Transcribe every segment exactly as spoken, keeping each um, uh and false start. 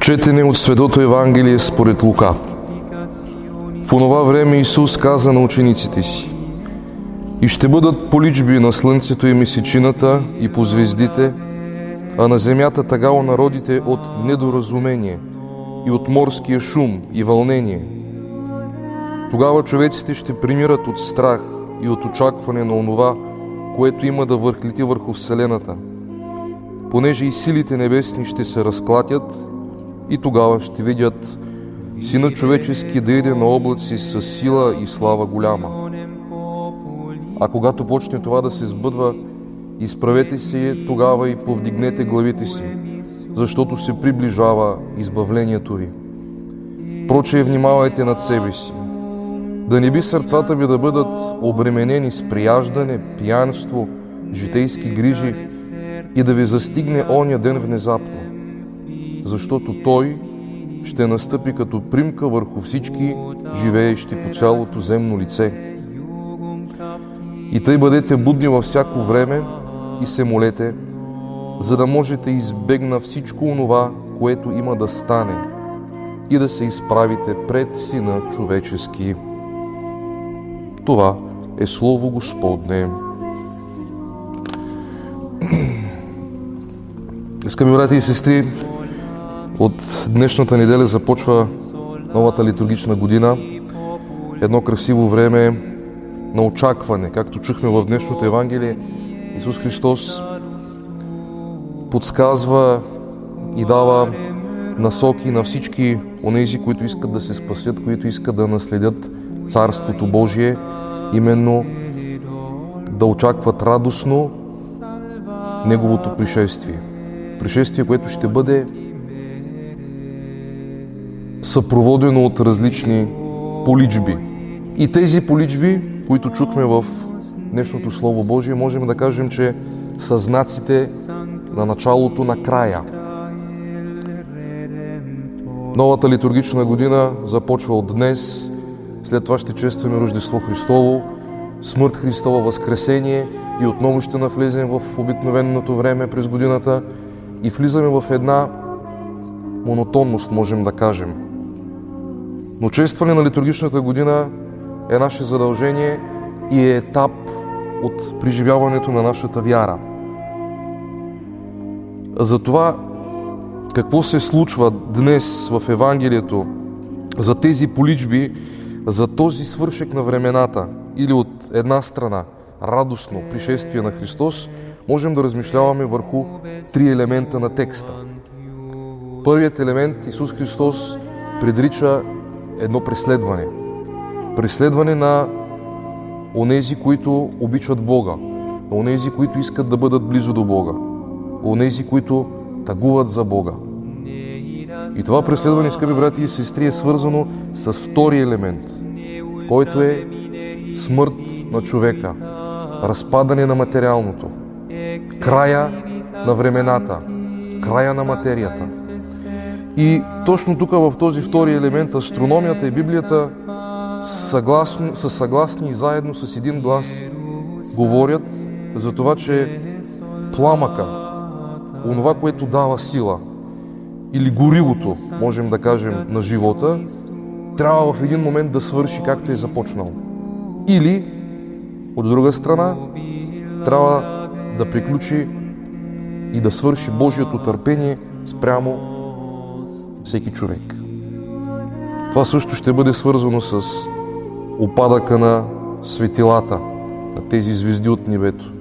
Четене от Светото Евангелие според Лука. В онова време Исус каза на учениците си: „И ще бъдат поличби на слънцето и месечината и по звездите, а на земята тъгало народите от недоразумение и от морския шум и вълнение. Тогава човеците ще примират от страх и от очакване на онова, което има да върхлети върху вселената, понеже и силите небесни ще се разклатят, и тогава ще видят Сина човечески да иде на облаци с сила и слава голяма. А когато почне това да се сбъдва, изправете се тогава и повдигнете главите си, защото се приближава избавлението ви. Прочее внимавайте над себе си, да не би сърцата ви да бъдат обременени с прияждане, пиянство, житейски грижи и да ви застигне оня ден внезапно, защото той ще настъпи като примка върху всички живеещи по цялото земно лице. И тъй бъдете будни във всяко време и се молете, за да можете избегна всичко онова, което има да стане, и да се изправите пред Сина човечески.“ Това е Слово Господне. Скъпи брати и сестри, от днешната неделя започва новата литургична година. Едно красиво време на очакване. Както чухме в днешното Евангелие, Исус Христос подсказва и дава насоки на всички онези, които искат да се спасят, които искат да наследят Царството Божие, именно да очакват радостно Неговото пришествие. Пришествие, което ще бъде съпроводено от различни поличби. И тези поличби, които чухме в днешното Слово Божие, можем да кажем, че са знаците на началото на края. Новата литургична година започва от днес. След това ще честваме Рождество Христово, смърт Христова, възкресение, и отново ще навлезем в обикновеното време през годината и влизаме в една монотонност, можем да кажем. Но честване на литургичната година е наше задължение и е етап от преживяването на нашата вяра. За това какво се случва днес в Евангелието, за тези поличби, за този свършек на времената, или от една страна радостно пришествие на Христос, можем да размишляваме върху три елемента на текста. Първият елемент, Исус Христос предрича едно преследване. Преследване на онези, които обичат Бога, на онези, които искат да бъдат близо до Бога, онези, които тъгуват за Бога. И това преследване, скъпи брати и сестри, е свързано с втори елемент, който е смърт на човека, разпадане на материалното, края на времената, края на материята. И точно тук, в този втори елемент, астрономията и Библията съгласно, са съгласни и заедно с един глас говорят за това, че пламъка, онова, което дава сила, или горивото, можем да кажем, на живота, трябва в един момент да свърши както е започнал. Или, от друга страна, трябва да приключи и да свърши Божието търпение спрямо всеки човек. Това също ще бъде свързано с опадъка на светилата, на тези звезди от небето,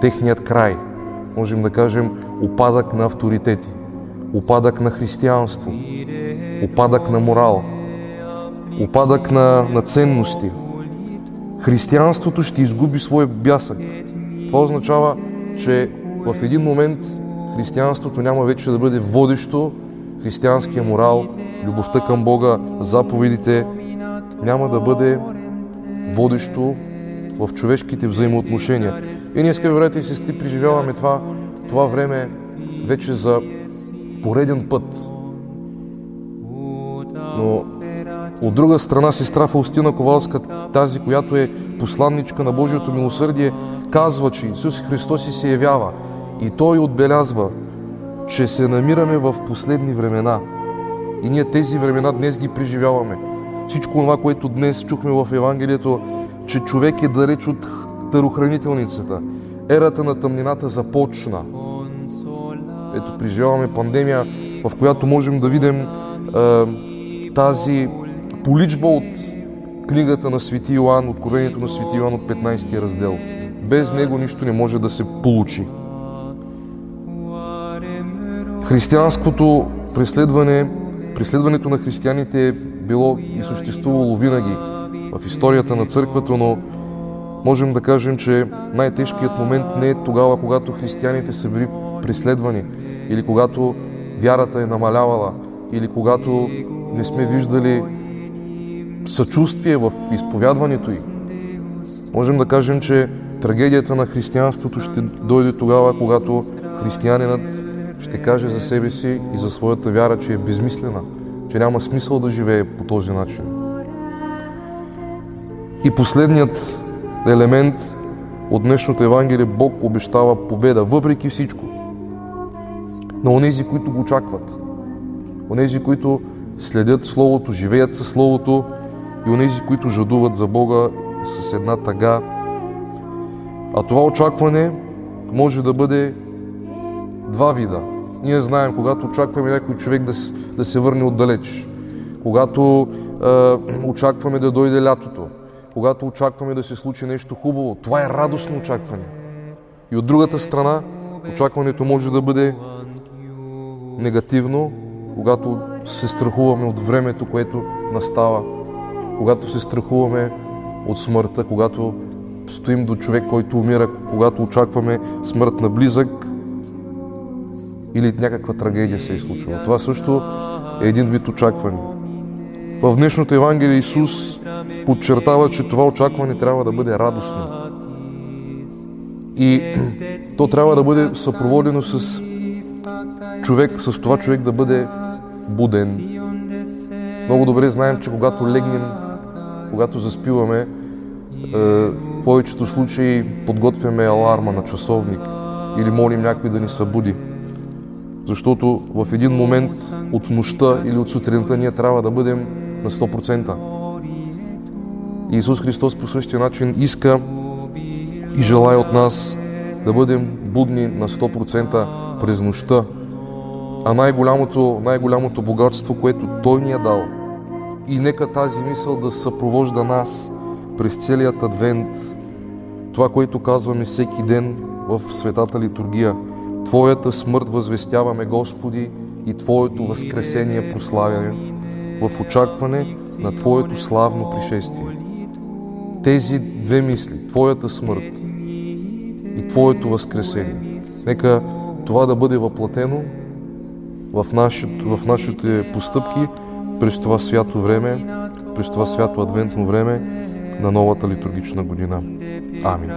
техният край, можем да кажем, опадък на авторитети, опадък на християнство, опадък на морал, опадък на, на ценности. Християнството ще изгуби своя бясък. Това означава, че в един момент християнството няма вече да бъде водещо, християнския морал, любовта към Бога, заповедите, няма да бъде водещо в човешките взаимоотношения. И ние, скъпи братя и сестри, преживяваме това, това време вече за пореден път. Но От друга страна, сестра Фаустина Ковалска, тази, която е посланничка на Божието милосърдие, казва, че Исус Христос и се явява и Той отбелязва, че се намираме в последни времена. И ние тези времена днес ги преживяваме. Всичко това, което днес чухме в Евангелието, че човек е далеч от дарохранителницата. Ерата на тъмнината започна. Ето, преживяваме пандемия, в която можем да видим е, тази поличба от книгата на Св. Йоан, откровението на Св. Йоан от петнайсети раздел. Без него нищо не може да се получи. Християнското преследване, преследването на християните е било и съществувало винаги в историята на църквата, но можем да кажем, че най-тежкият момент не е тогава, когато християните са били преследвани, или когато вярата е намалявала, или когато не сме виждали съчувствие в изповядването й. Можем да кажем, че трагедията на християнството ще дойде тогава, когато християнинът ще каже за себе си и за своята вяра, че е безмислена, че няма смисъл да живее по този начин. И последният елемент от днешното Евангелие, Бог обещава победа, въпреки всичко, на онези, които го очакват, онези, които следят Словото, живеят със Словото, и онези, които жадуват за Бога с една тъга. А това очакване може да бъде два вида. Ние знаем, когато очакваме някой човек да, да се върне отдалеч, когато е, очакваме да дойде лятото, когато очакваме да се случи нещо хубаво, това е радостно очакване. И от другата страна, очакването може да бъде негативно, когато се страхуваме от времето, което настава, когато се страхуваме от смъртта, когато стоим до човек, който умира, когато очакваме смърт на близък или някаква трагедия се е случила. Това също е един вид очакване. В днешното Евангелие Исус подчертава, че това очакване трябва да бъде радостно. И то трябва да бъде съпроводено с човек, с това човек да бъде буден. Много добре знаем, че когато легнем, когато заспиваме, в повечето случаи подготвяме аларма на часовник или молим някой да ни събуди. Защото в един момент от нощта или от сутринта ние трябва да бъдем на сто процента. Исус Христос по същия начин иска и желая от нас да бъдем будни на сто процента през нощта. А най-голямото, най-голямото богатство, което Той ни е дал, и нека тази мисъл да съпровожда нас през целият адвент, това, което казваме всеки ден в Светата Литургия. Твоята смърт възвестяваме, Господи, и Твоето възкресение прославяме в очакване на Твоето славно пришествие. Тези две мисли, Твоята смърт и Твоето възкресение, нека това да бъде въплатено в нашите, в нашите постъпки през това свято време, през това свято адвентно време на новата литургична година. Амин.